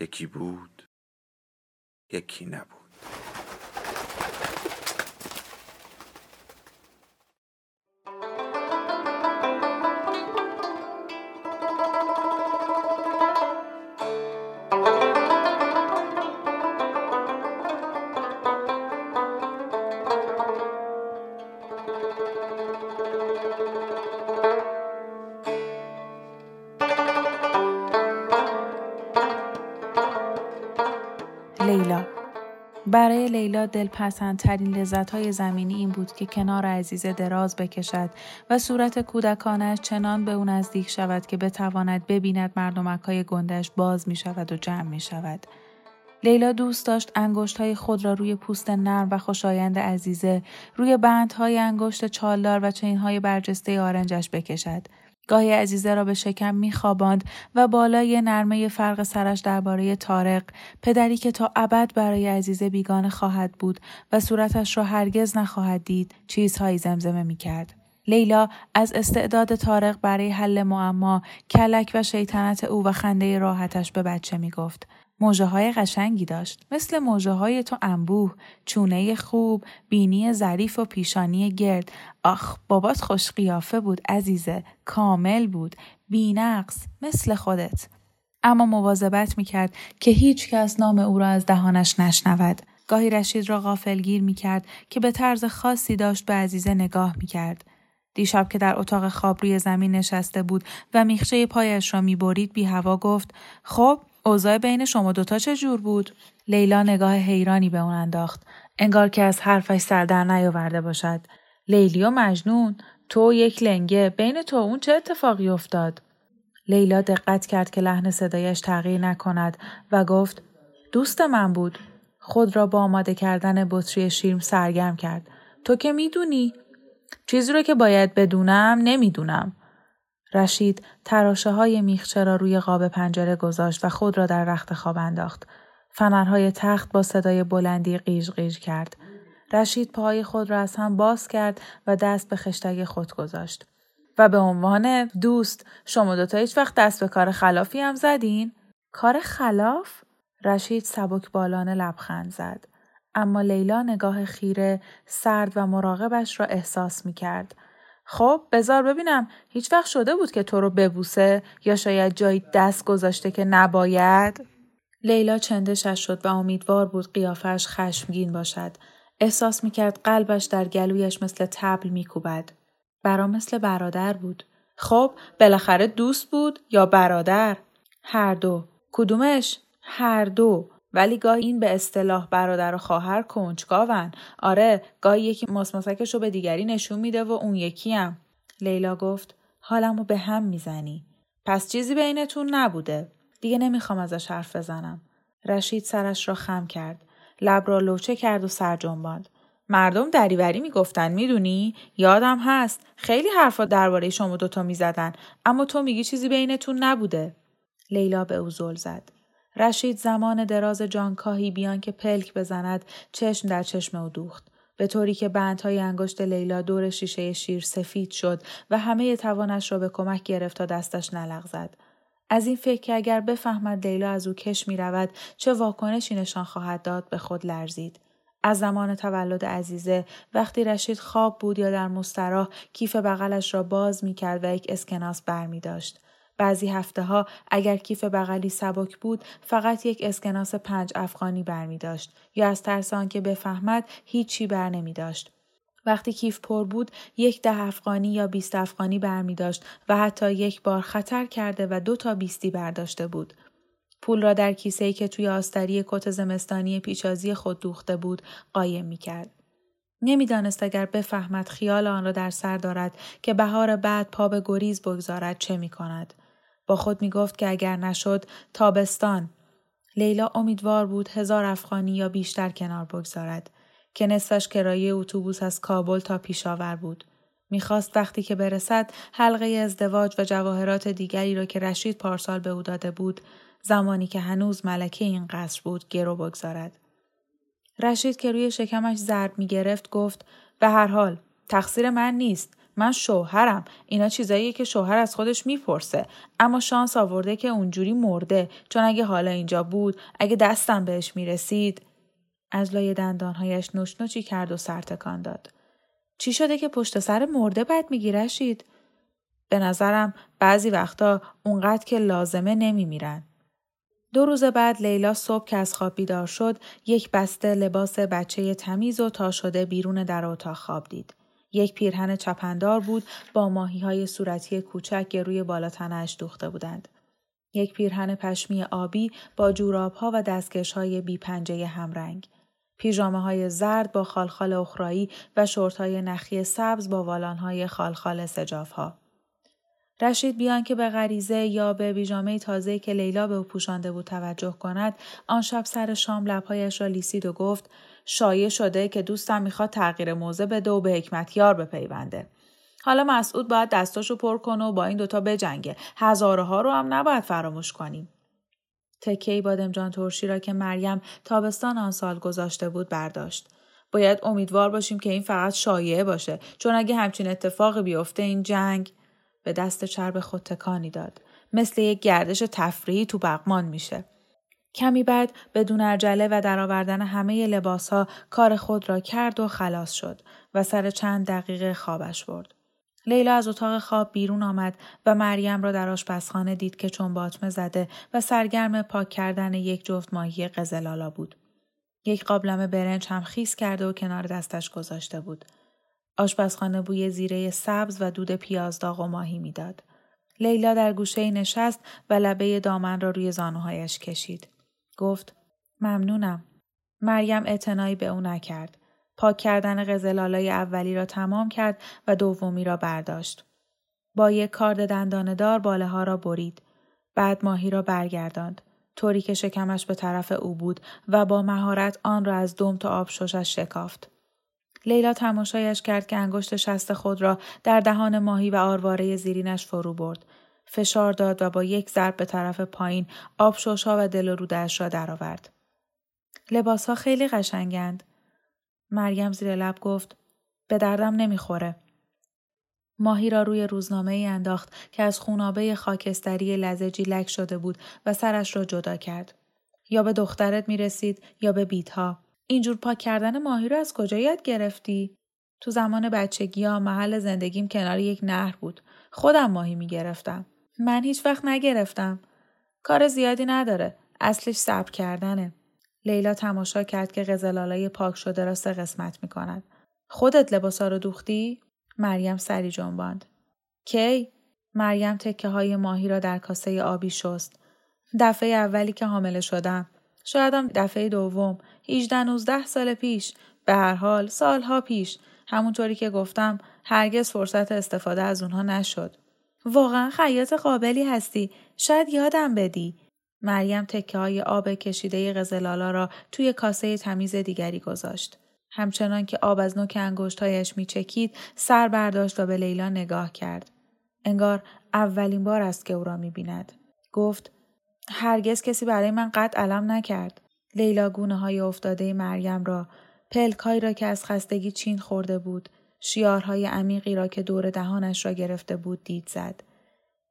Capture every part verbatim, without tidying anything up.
یکی بود، یکی نبود. لیلا. برای لیلا دلپسندترین لذت‌های زمینی این بود که کنار عزیز دراز بکشد و صورت کودکانش چنان به او نزدیک شود که بتواند ببیند مردمک‌های گندش باز می‌شود و جمع می‌شود. لیلا دوست داشت انگشت‌های خود را روی پوست نرم و خوشایند عزیزه، روی بندهای انگشت چالدار و چین‌های برجسته آرنجش بکشد. گاهی عزیزه را به شکم میخواباند و بالای نرمه فرق سرش درباره طارق، پدری که تا ابد برای عزیزه بیگانه خواهد بود و صورتش را هرگز نخواهد دید، چیزهایی زمزمه میکرد. لیلا از استعداد طارق برای حل معما، کلک و شیطنت او و خنده راحتش به بچه میگفت. موجه‌های قشنگی داشت، مثل موجه‌های تو انبوه، چونه خوب، بینی ظریف و پیشانی گرد. آخ، بابات خوش قیافه بود عزیزه، کامل بود، بی‌نقص، مثل خودت. اما مواظبت می‌کرد که هیچ کس نام او را از دهانش نشنود. گاهی رشید را غافلگیر می‌کرد که به طرز خاصی داشت به عزیزه نگاه می‌کرد. دیشب که در اتاق خواب روی زمین نشسته بود و میخچه پایش را می‌برید، بی هوا گفت: خب اوضاع بین شما دوتا چجور بود؟ لیلا نگاه حیرانی به اون انداخت. انگار که از حرفش سر در نیاورده باشد. لیلی و مجنون، تو یک لنگه، بین تو اون چه اتفاقی افتاد؟ لیلا دقت کرد که لحن صدایش تغییر نکند و گفت: دوست من بود. خود را با آماده کردن بطری شیرم سرگرم کرد. تو که میدونی؟ چیزی رو که باید بدونم نمیدونم. رشید تراشه های میخچه را روی قاب پنجره گذاشت و خود را در رخت خواب انداخت. فنرهای تخت با صدای بلندی قیج قیج کرد. رشید پای خود را از هم باز کرد و دست به خشتک خود گذاشت. و به عنوان دوست، شما دوتا هیچ وقت دست به کار خلافی هم زدین؟ کار خلاف؟ رشید سبک بالانه لبخند زد. اما لیلا نگاه خیره، سرد و مراقبش را احساس می کرد. خب بذار ببینم، هیچ وقت شده بود که تو رو ببوسه یا شاید جایی دست گذاشته که نباید؟ لیلا چندشش شد و امیدوار بود قیافش خشمگین باشد. احساس میکرد قلبش در گلویش مثل تبل میکوبد. برا مثل برادر بود. خب بالاخره دوست بود یا برادر؟ هر دو. کدومش؟ هر دو. ولی گاهی این به اصطلاح برادر و خواهر کنجکاون. آره، گاهی یکی ماسماسکش رو به دیگری نشون میده و اون یکی هم. لیلا گفت: حالمو به هم میزنی. پس چیزی بینتون نبوده. دیگه نمیخوام ازش حرف بزنم. رشید سرش را خم کرد. لب را لوچه کرد و سر جنباند. مردم دریوری میگفتن، میدونی؟ یادم هست. خیلی حرفا درباره شما دوتا میزدن. اما تو میگی چیزی بینتون نبوده. لیلا به او زل زد. رشید زمان دراز جانکاهی بیان که پلک بزند چشم در چشم او دوخت، به طوری که بندهای انگشت لیلا دور شیشه شیر سفید شد و همه توانش را به کمک گرفت تا دستش نلغزد. از این فکر که اگر بفهمد لیلا از او کش می رود چه واکنشی نشان خواهد داد به خود لرزید. از زمان تولد عزیزه وقتی رشید خواب بود یا در مستراح کیف بغلش را باز می کرد و یک اسکناس بر می داشت. بعضی هفته ها اگر کیف بغلی سبک بود فقط یک اسکناس پنج افغانی بر می داشت یا از ترس آنکه بفهمد هیچی بر نمی داشت. وقتی کیف پر بود یک ده افغانی یا بیست افغانی بر می داشت و حتی یک بار خطر کرده و دو تا بیستی برداشته بود. پول را در کیسه‌ای که توی آستری کت زمستانی پیچازی خود دوخته بود قایم می کرد. نمیدانست اگر بفهمد خیال آن را در سر دارد که بهار بعد پا به گریز بگذارد چه می کند. با خود می گفت که اگر نشد تابستان. لیلا امیدوار بود هزار افغانی یا بیشتر کنار بگذارد که نصفش کرایه اتوبوس از کابل تا پیشاور بود. میخواست وقتی که برسد حلقه ازدواج و جواهرات دیگری را که رشید پارسال به او داده بود، زمانی که هنوز ملکه این قصر بود، گرو بگذارد. رشید که روی شکمش ضرب میگرفت گفت: به هر حال تقصیر من نیست، من شوهرم، اینا چیزاییه که شوهر از خودش میپرسه، اما شانس آورده که اونجوری مرده، چون اگه حالا اینجا بود، اگه دستم بهش میرسید. از لای دندانهایش نوچ‌نوچی کرد و سر تکان داد. چی شده که پشت سر مرده بد میگی رشید؟ به نظرم بعضی وقتا اونقدر که لازمه نمیمیرن. دو روز بعد لیلا صبح که از خواب بیدار شد، یک بسته لباس بچه تمیز و تا شده بیرون در اتاق خواب دید. یک پیرهن چپندار بود با ماهی‌های صورتی کوچک که روی بالا تنش دوخته بودند. یک پیرهن پشمی آبی با جوراب‌ها و دستکش‌های بی پنجه همرنگ. پیژامه‌های زرد با خالخال اخرایی و شورت‌های نخی سبز با والان‌های خالخال سجاف‌ها. رشید بیان که به غریزه یا به پیژامه تازه‌ای که لیلا به او پوشانده بود توجه کند، آن شب سر شام لب‌هایش را لیسید و گفت: شایع شده که دوستم میخواد تغییر موضع بده و به حکمتیار بپیونده. حالا مسعود باید دستاشو پر کنه و با این دوتا بجنگه. هزارها رو هم نباید فراموش کنیم. تکه‌ای بادمجان ترشی را که مریم تابستان آن سال گذاشته بود برداشت. باید امیدوار باشیم که این فقط شایعه باشه، چون اگه همچین اتفاقی بیفته این جنگ. به دست چرب خود تکانی داد. مثل یک گردش تفریحی تو بغمان میشه. کمی بعد بدون عجله و درآوردن همه لباس‌ها کار خود را کرد و خلاص شد و سر چند دقیقه خوابش برد. لیلا از اتاق خواب بیرون آمد و مریم را در آشپزخانه دید که چون باطمه زده و سرگرم پاک کردن یک جفت ماهی قزلالا بود. یک قابلمه برنج هم خیس کرده و کنار دستش گذاشته بود. آشپزخانه بوی زیره سبز و دود پیاز داغ و ماهی میداد. لیلا در گوشه نشست و لبه دامن را روی زانوهایش کشید. گفت: ممنونم. مریم اعتنایی به او نکرد. پاک کردن قزلالای اولی را تمام کرد و دومی را برداشت. با یک کارد دندانه‌دار باله ها را برید. بعد ماهی را برگرداند. طوری که شکمش به طرف او بود و با مهارت آن را از دم تا آب ششش شکافت. لیلا تماشایش کرد که انگشت شست خود را در دهان ماهی و آرواره زیرینش فرو برد. فشار داد و با یک ضرب به طرف پایین آب شش‌ها و دل و روده‌اش را درآورد. لباس‌ها خیلی قشنگند. مریم زیر لب گفت: به دردم نمیخوره. ماهی را روی روزنامه‌ای انداخت که از خونابه خاکستری لزجی لک شده بود و سرش را جدا کرد. یا به دخترت میرسید یا به بیتها. اینجور پاک کردن ماهی را از کجا یاد گرفتی؟ تو زمان بچگی‌ها محل زندگیم کنار یک نهر بود. خودم ماهی میگرفتم. من هیچ وقت نگرفتم. کار زیادی نداره. اصلش صبر کردنه. لیلا تماشا کرد که قزلالای پاک شده را سه قسمت می کند. خودت لباسا رو دوختی؟ مریم سری جنباند. کی؟ مریم تکه های ماهی را در کاسه آبی شست. دفعه اولی که حامله شدم. شاید هم دفعه دوم. هجده نوزده سال پیش. به هر حال سالها پیش. همونطوری که گفتم هرگز فرصت استفاده از اونها نشد. واقعا خیاط قابلی هستی. شاید یادم بدی. مریم تکه های آب کشیده قزلالا را توی کاسه تمیز دیگری گذاشت. همچنان که آب از نوک انگشت‌هایش میچکید، سر برداشت و به لیلا نگاه کرد. انگار اولین بار است که او را می‌بیند. گفت: هرگز کسی برای من قد علم نکرد. لیلا گونه های افتاده مریم را، پلک‌هایی را که از خستگی چین خورده بود، شیارهای عمیقی را که دور دهانش را گرفته بود دید زد.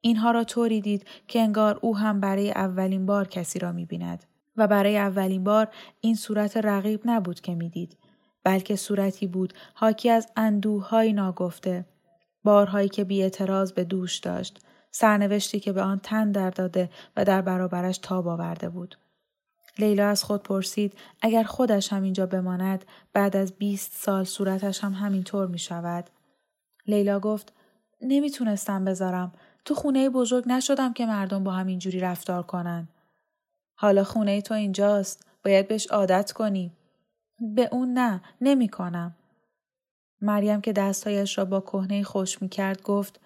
اینها را طوری دید که انگار او هم برای اولین بار کسی را می‌بیند و برای اولین بار این صورت رقیب نبود که می‌دید، بلکه صورتی بود حاکی از اندوه‌های ناگفته، بارهایی که بی‌اعتراض به دوش داشت، سرنوشتی که به آن تن در داده و در برابرش تاب آورده بود. لیلا از خود پرسید اگر خودش هم اینجا بماند بعد از بیست سال صورتش هم همینطور می‌شود. لیلا گفت: نمی‌تونستم بذارم. تو خونه بزرگ نشدم که مردم با هم اینجوری رفتار کنن. حالا خونه تو اینجاست. باید بهش عادت کنی. به اون نه. نمی کنم. مریم که دستهایش را با کهنه خوش میکرد گفت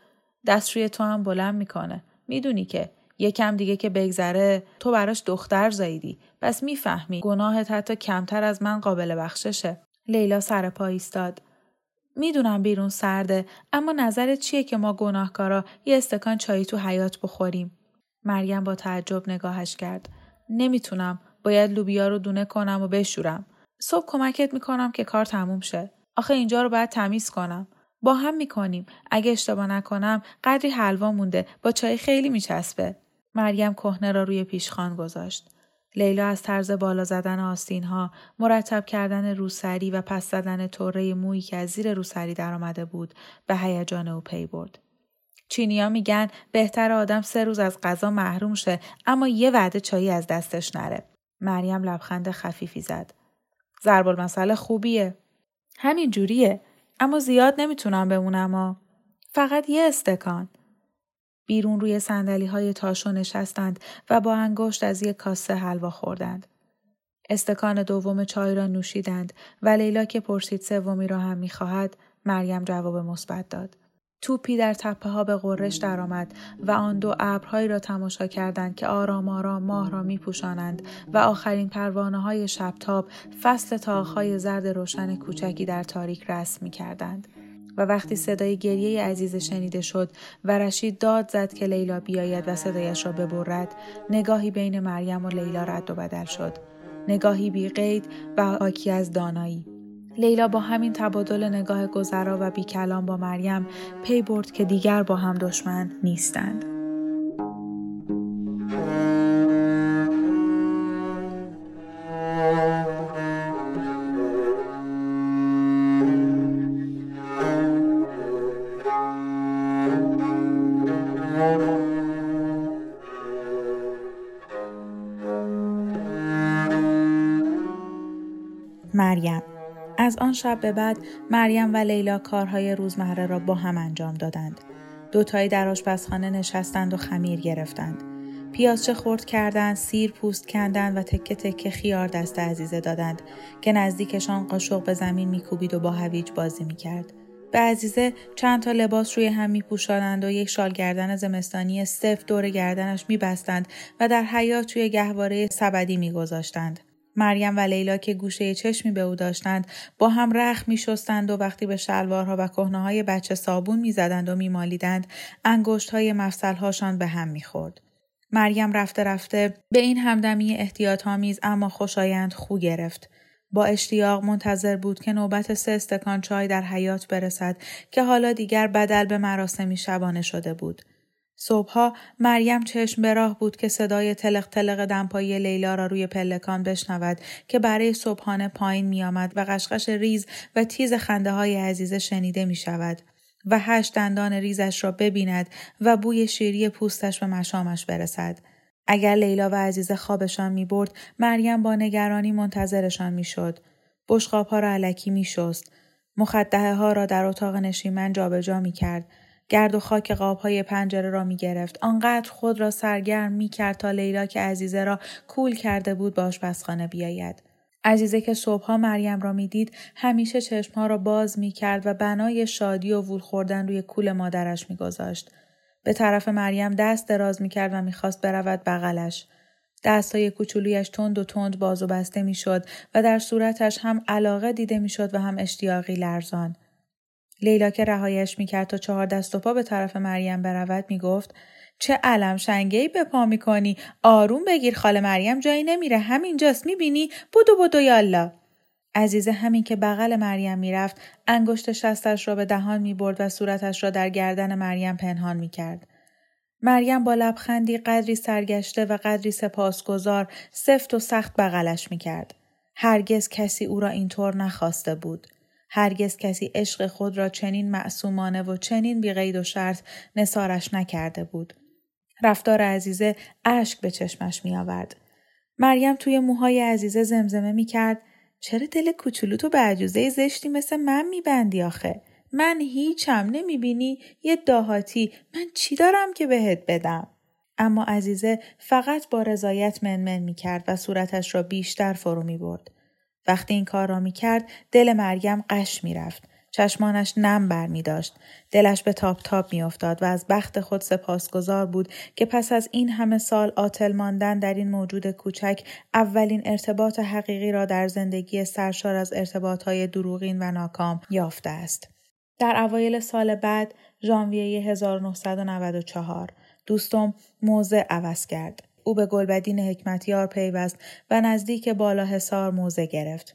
دست روی تو هم بلند میکنه. میدونی که یکم دیگه که بگذره تو براش دختر زاییدی. پس میفهمی گناهت حتی کمتر از من قابل بخششه. لیلا سر پا ایستاد. میدونم بیرون سرده، اما نظرت چیه که ما گناهکارا یه استکان چای تو حیاط بخوریم؟ مریم با تعجب نگاهش کرد. نمیتونم، باید لوبیا رو دونه کنم و بشورم. صبح کمکت میکنم که کار تموم شه. آخه اینجا رو باید تمیز کنم. با هم میکنیم. اگه اشتباه نکنم قدری حلوا مونده، با چای خیلی میچسبه. مریم کهنه را روی پیشخوان گذاشت. لیلا از طرز بالا زدن آستین‌ها، مرتب کردن روسری و پس زدن طره مویی که از زیر روسری درآمده بود به هیجان او پی برد. چینی‌ها میگن بهتر آدم سه روز از غذا محروم شه اما یه وعده چایی از دستش نره. مریم لبخند خفیفی زد. ضرب المثل خوبیه. همین جوریه، اما زیاد نمیتونم بمونم ها. فقط یه استکان. بیرون روی صندلی‌های تاشو نشستند و با انگشت از یک کاسه حلوا خوردند. استکان دوم چای را نوشیدند و لیلا که پرسید سومی را هم می‌خواهد، مریم جواب مثبت داد. توپی در تپه‌ها به غرش درآمد و آن دو ابرهایی را تماشا کردند که آرام آرام ماه را می‌پوشانند و آخرین پروانه‌های شبتاب فصل تاخهای زرد روشن کوچکی در تاریک رسم می‌کردند. و وقتی صدای گریه عزیز شنیده شد و رشید داد زد که لیلا بیاید و صدایش را ببرد، نگاهی بین مریم و لیلا رد و بدل شد. نگاهی بی قید و آکی از دانایی. لیلا با همین تبادل نگاه گذرا و بی کلام با مریم پی برد که دیگر با هم دشمن نیستند. مریم. از آن شب به بعد مریم و لیلا کارهای روزمره را با هم انجام دادند. دوتایی در آشپزخانه نشستند و خمیر گرفتند. پیازچه خرد کردند، سیر پوست کندند و تکه تکه خیار دست عزیزه دادند که نزدیکشان قاشق به زمین میکوبید و با هویج بازی میکرد. به عزیزه چند تا لباس روی هم میپوشانند و یک شال گردن زمستانی سفت دور گردنش میبستند و در حیاط توی گهواره سبدی میگذاشتند. مریم و لیلا که گوشه چشمی به او داشتند با هم رخت می‌شستند و وقتی به شلوارها و کهنه‌های بچه صابون می‌زدند و می‌مالیدند، انگشت‌های مفصل‌هاشان به هم می‌خورد. مریم رفته رفته به این همدمی احتیاط‌آمیز اما خوشایند خو گرفت. با اشتیاق منتظر بود که نوبت سه استکان چای در حیاط برسد که حالا دیگر بدل به مراسمی شبانه شده بود. صبحها مریم چشم به راه بود که صدای تلق تلق دمپایی لیلا را روی پلکان بشنود که برای صبحانه پایین می آمد و قشقش ریز و تیز خنده های عزیزه شنیده می شود و هشت دندان ریزش را ببیند و بوی شیری پوستش به مشامش برسد. اگر لیلا و عزیزه خوابشان می برد، مریم با نگرانی منتظرشان می شد. بشقاب ها را علکی می شست. مخدعه ها را در اتاق نشیمن جابجا می کرد. گرد و خاک قاب‌های پنجره را می‌گرفت. آنقدر خود را سرگرم می‌کرد تا لیلا که عزیزه را کول کرده بود به آشپزخانه بیاید. عزیزه که صبح‌ها مریم را می‌دید، همیشه چشم‌ها را باز می‌کرد و بنای شادی و وول خوردن روی کول مادرش می‌گذاشت. به طرف مریم دست دراز می‌کرد و می‌خواست برود بغلش. دست‌های کوچولویش تند و تند باز و بسته می‌شد و در صورتش هم علاقه دیده می‌شد و هم اشتیاقی لرزان. لیلا که رهایش میکرد تا چهار دست و پا به طرف مریم برود میگفت چه علم شنگه‌ای به پا میکنی، آروم بگیر، خاله مریم جایی نمیره، همینجاست میبینی، بدو بدو یالا. عزیزه همین که بغل مریم میرفت، انگشت شستش را به دهان میبرد و صورتش را در گردن مریم پنهان میکرد. مریم با لبخندی قدری سرگشته و قدری سپاسگزار سفت و سخت بغلش میکرد. هرگز کسی او را اینطور نخواسته بود. هرگز کسی عشق خود را چنین معصومانه و چنین بی‌قید و شرط نثارش نکرده بود. رفتار عزیزه اشک به چشمش می آورد. مریم توی موهای عزیزه زمزمه می کرد چرا دل کوچولوتو به عجوزه زشتی مثل من می بندی آخه؟ من هیچم، نمی بینی؟ یه داهاتی، من چی دارم که بهت بدم؟ اما عزیزه فقط با رضایت منمن می کرد و صورتش را بیشتر فرو می برد. وقتی این کار را می کرد، دل مریم قش می رفت. چشمانش نم بر می داشت. دلش به تاب تاب می افتاد و از بخت خود سپاسگزار بود که پس از این همه سال عاطل ماندن در این موجود کوچک اولین ارتباط حقیقی را در زندگی سرشار از ارتباطهای دروغین و ناکام یافته است. در اوایل سال بعد، ژانویه هزار و نهصد و نود و چهار، دوستم موضع عوض کرد. او به گلبدین حکمتیار پیوست و نزدیک بالاحصار موضع گرفت.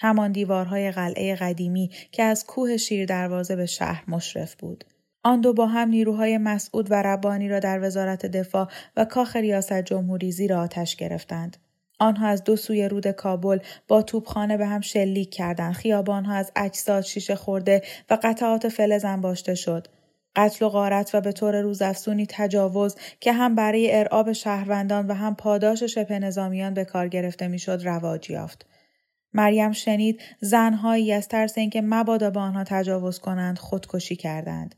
همان دیوارهای قلعه قدیمی که از کوه شیر دروازه به شهر مشرف بود. آن دو با هم نیروهای مسعود و ربانی را در وزارت دفاع و کاخ ریاست جمهوری زیر آتش گرفتند. آنها از دو سوی رود کابل با توپخانه به هم شلیک کردند. خیابانها از اجساد شیشه خورده و قطعات فلز انباشته شد. قتل و غارت و به طور روزافزونی تجاوز که هم برای ارعاب شهروندان و هم پاداش شبه نظامیان به کار گرفته میشد رواج یافت. مریم شنید زنهایی از ترس اینکه مبادا به آنها تجاوز کنند خودکشی کردند،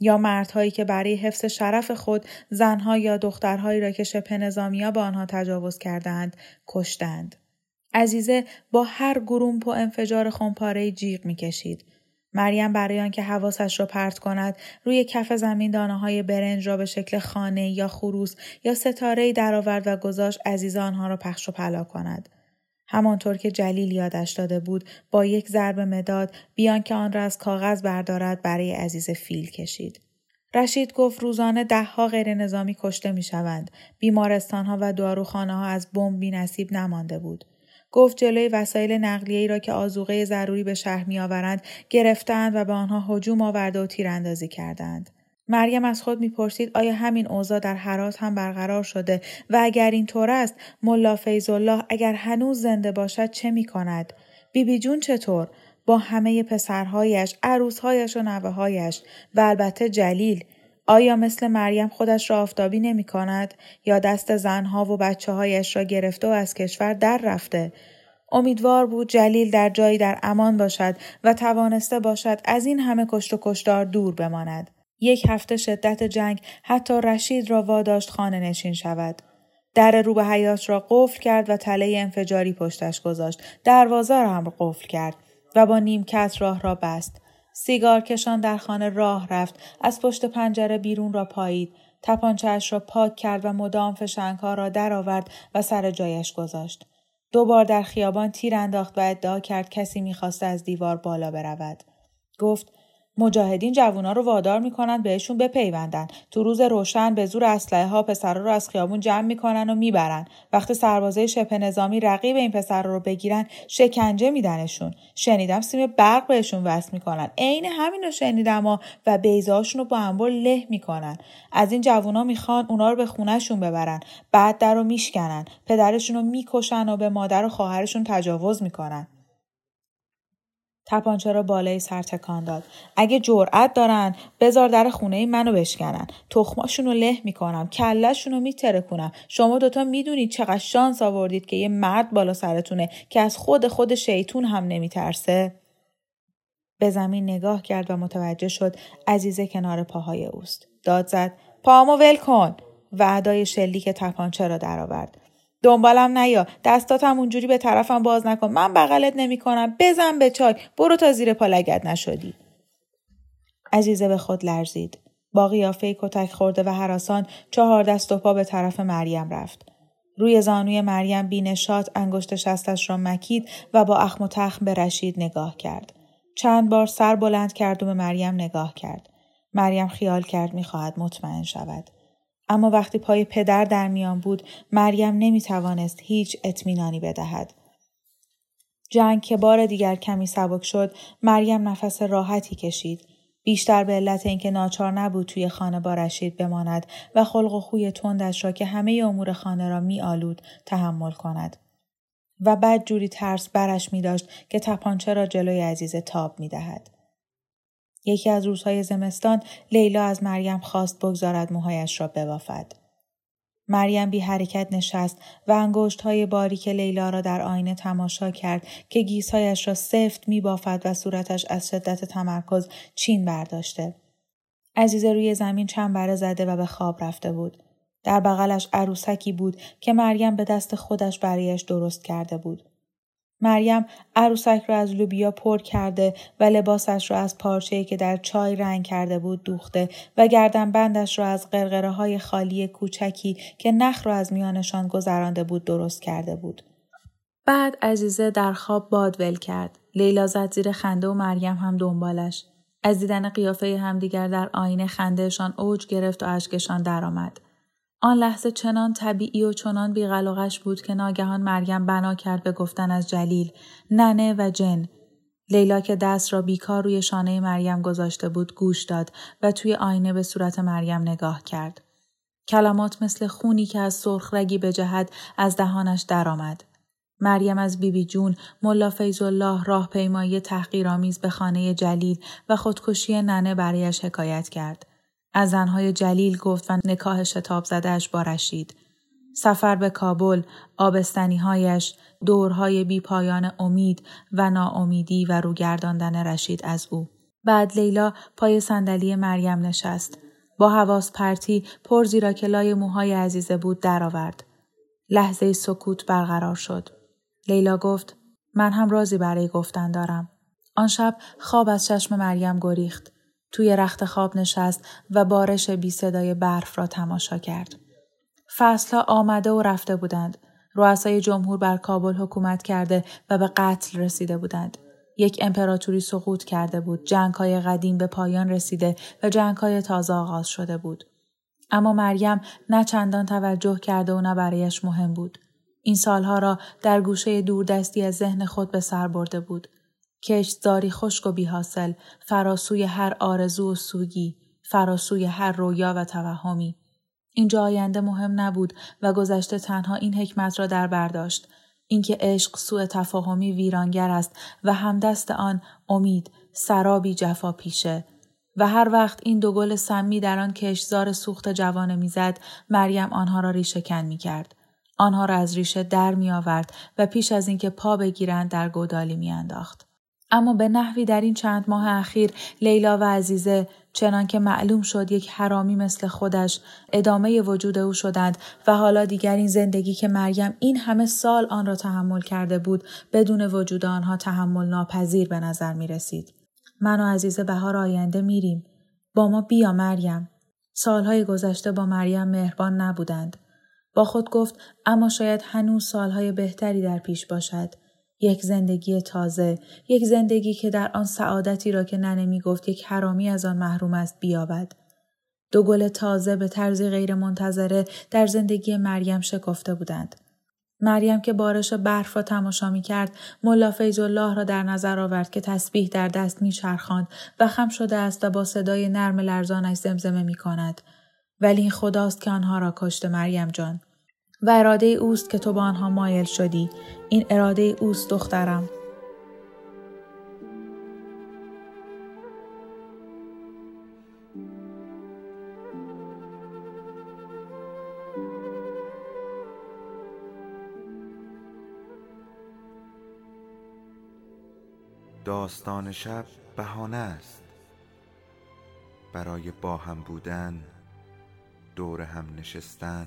یا مردهایی که برای حفظ شرف خود زنها یا دخترهایی را که شبه نظامیا به آنها تجاوز کردند کشتند. عزیزه با هر گرومپ و انفجار خمپاره جیغ میکشید. مریم برای آنکه حواسش را پرت کند روی کف زمین دانه‌های برنج را به شکل خانه یا خروس یا ستاره‌ای درآورد و گذاشت عزیزه آنها را پخش و پلا کند. همانطور که جلیل یادش داده بود با یک ضرب مداد بیان که آن را از کاغذ بردارد برای عزیزه فیل کشید. رشید گفت روزانه ده ها غیر نظامی کشته می شوند. بیمارستان ها و داروخانه ها از بمب بی نصیب نمانده بود. گفت جلوی وسایل نقلیه‌ای را که آذوقه ضروری به شهر می آورند گرفتند و به آنها هجوم آورده و تیراندازی کردند. مریم از خود میپرسید آیا همین اوضاع در هرات هم برقرار شده و اگر اینطور است ملا فیض الله اگر هنوز زنده باشد چه میکند؟ بیبی جون چطور؟ با همه پسرهایش، عروسهایش و نوههایش و البته جلیل، آیا مثل مریم خودش را آفتابی نمیکند یا دست زنها و بچه‌هایش را گرفته و از کشور در رفته؟ امیدوار بود جلیل در جایی در امان باشد و توانسته باشد از این همه کشت و کشتار دور بماند. یک هفته شدت جنگ حتی رشید را واداشت خانه نشین شود. در رو به حیاط را قفل کرد و تله انفجاری پشتش گذاشت. دروازه را هم قفل کرد و با نیمکت راه را بست. سیگار کشان در خانه راه رفت. از پشت پنجره بیرون را پایید. تپانچه‌اش را پاک کرد و مدام فشنگ‌ها را درآورد و سر جایش گذاشت. دوبار در خیابان تیر انداخت و ادعا کرد کسی می‌خواست از دیوار بالا برود. گفت مجاهدین جوونا رو وادار میکنن بهشون بپیوندن. تو روز روشن به زور اسلحه ها پسرا رو از خیابون جمع میکنن و میبرن. وقتی سربازای شبه نظامی رقیب این پسرا رو بگیرن شکنجه میدنشون. شنیدم سیم برق بهشون وصل میکنن. عین همینو شنیدم ها و بیضه‌هاشون رو با انبر له میکنن. از این جوونا میخوان اونا رو به خونهشون ببرن. بعد درو میشکنن. پدرشون رو میکشن و به مادر و خواهرشون تجاوز میکنن. تپانچه را بالای سر تکان داد. اگه جرأت دارن بذار در خونه منو بشکنن. تخماشونو له میکنم، کلهشونو میترکونم. شما دوتا میدونید چقدر شانس آوردید که یه مرد بالا سرتونه که از خود خود شیطون هم نمیترسه. به زمین نگاه کرد و متوجه شد عزیزه کنار پاهای اوست. داد زد پاهامو ول کن و ادای شلیک تپانچه را درآورد. دنبالم نیا، دستاتم اونجوری به طرفم باز نکن، من بغلت نمی کنم، بزن به چای، برو تا زیر پا لگد نشدی. عزیزه به خود لرزید. با قیافه کتک خورده و هراسان چهار دست و پا به طرف مریم رفت. روی زانوی مریم بینشات انگشت شستش را مکید و با اخم و تخم به رشید نگاه کرد. چند بار سر بلند کرد و به مریم نگاه کرد. مریم خیال کرد می خواهد مطمئن شود. اما وقتی پای پدر در میان بود، مریم نمیتوانست هیچ اطمینانی بدهد. جنگ که بار دیگر کمی سبک شد، مریم نفس راحتی کشید. بیشتر به علت اینکه ناچار نبود توی خانه با رشید بماند و خلق و خوی تندش را که همه امور خانه را می آلود تحمل کند. و بعد جوری ترس برش می داشت که تپانچه را جلوی عزیزه تاب می دهد. یکی از روزهای زمستان لیلا از مریم خواست بگذارد موهایش را ببافد. مریم بی حرکت نشست و انگشت‌های باریک لیلا را در آینه تماشا کرد که گیسهایش را سفت می‌بافد و صورتش از شدت تمرکز چین برداشته. عزیزه روی زمین چنبره زده و به خواب رفته بود. در بغلش عروسکی بود که مریم به دست خودش برایش درست کرده بود. مریم عروسک را از لوبیا پر کرده و لباسش را از پارچه‌ای که در چای رنگ کرده بود دوخته و گردنبندش را از قرقره‌های خالی کوچکی که نخ را از میانشان گذرانده بود درست کرده بود. بعد عزیزه در خواب باد ول کرد. لیلا زد زیر خنده و مریم هم دنبالش. از دیدن قیافه همدیگر در آینه خندهشان اوج گرفت و اشکشان درآمد. آن لحظه چنان طبیعی و چنان بی‌غلاغش بود که ناگهان مریم بنا کرد به گفتن از جلیل، ننه و جن. لیلا که دست را بیکار روی شانه مریم گذاشته بود گوش داد و توی آینه به صورت مریم نگاه کرد. کلمات مثل خونی که از سرخ رگی به جهت از دهانش درآمد. مریم از بیبی جون، ملا فیض الله، راهپیمایی تحقیرآمیز به خانه جلیل و خودکشی ننه برایش حکایت کرد. از زنهای جلیل گفت و نکاح شتاب زدهش با رشید. سفر به کابل، آبستنیهایش، دورهای بی پایان امید و ناامیدی و روگرداندن رشید از او. بعد لیلا پای صندلی مریم نشست. با حواس پرتی پرزی را که لای موهای عزیزه بود درآورد. لحظه سکوت برقرار شد. لیلا گفت من هم رازی برای گفتن دارم. آن شب خواب از چشم مریم گریخت. توی رخت خواب نشست و بارش بی صدای برف را تماشا کرد. فصلها آمده و رفته بودند. رؤسای جمهور بر کابل حکومت کرده و به قتل رسیده بودند. یک امپراتوری سقوط کرده بود. جنگ‌های قدیم به پایان رسیده و جنگ‌های تازه آغاز شده بود. اما مریم نه چندان توجه کرده و نه برایش مهم بود. این سالها را در گوشه دوردستی از ذهن خود به سر برده بود. کشتزاری خشک و بی حاصل، فراسوی هر آرزو و سوگی، فراسوی هر رویا و توهمی. اینجا آینده مهم نبود و گذشته تنها این حکمت را در برداشت، اینکه عشق سوء تفاهمی ویرانگر است و همدست آن امید، سرابی جفا پیشه. و هر وقت این دو گل سمی در آن کشتزار سوخت جوانه می زد، مریم آنها را ریشه کن می کرد. آنها را از ریشه در می آورد و پیش از اینکه پا بگیرند در گودالی می انداخت. اما به نحوی در این چند ماه اخیر لیلا و عزیزه چنان که معلوم شد یک حرامی مثل خودش ادامه وجود او شدند و حالا دیگر این زندگی که مریم این همه سال آن را تحمل کرده بود بدون وجود آنها تحمل ناپذیر به نظر می رسید. من و عزیزه بهار آینده میریم. با ما بیا مریم. سالهای گذشته با مریم مهربان نبودند. با خود گفت اما شاید هنوز سالهای بهتری در پیش باشد. یک زندگی تازه، یک زندگی که در آن سعادتی را که ننه می گفت یک حرامی از آن محروم است بیابد. دو گل تازه به طرزی غیر منتظره در زندگی مریم شکفته بودند. مریم که بارش برف را تماشا می کرد، ملا فیض الله را در نظر آورد که تسبیح در دست می چرخاند و خم شده است و با صدای نرم لرزانش زمزمه می کند. ولی این خداست که آنها را کشته مریم جان. و اراده اوست که تو با آنها مایل شدی. این اراده اوست دخترم. داستان شب بهانه است برای با هم بودن، دور هم نشستن،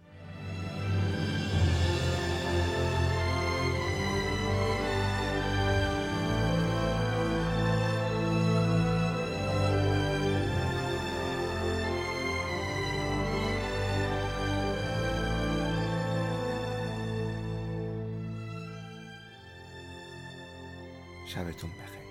شبتون بخیر.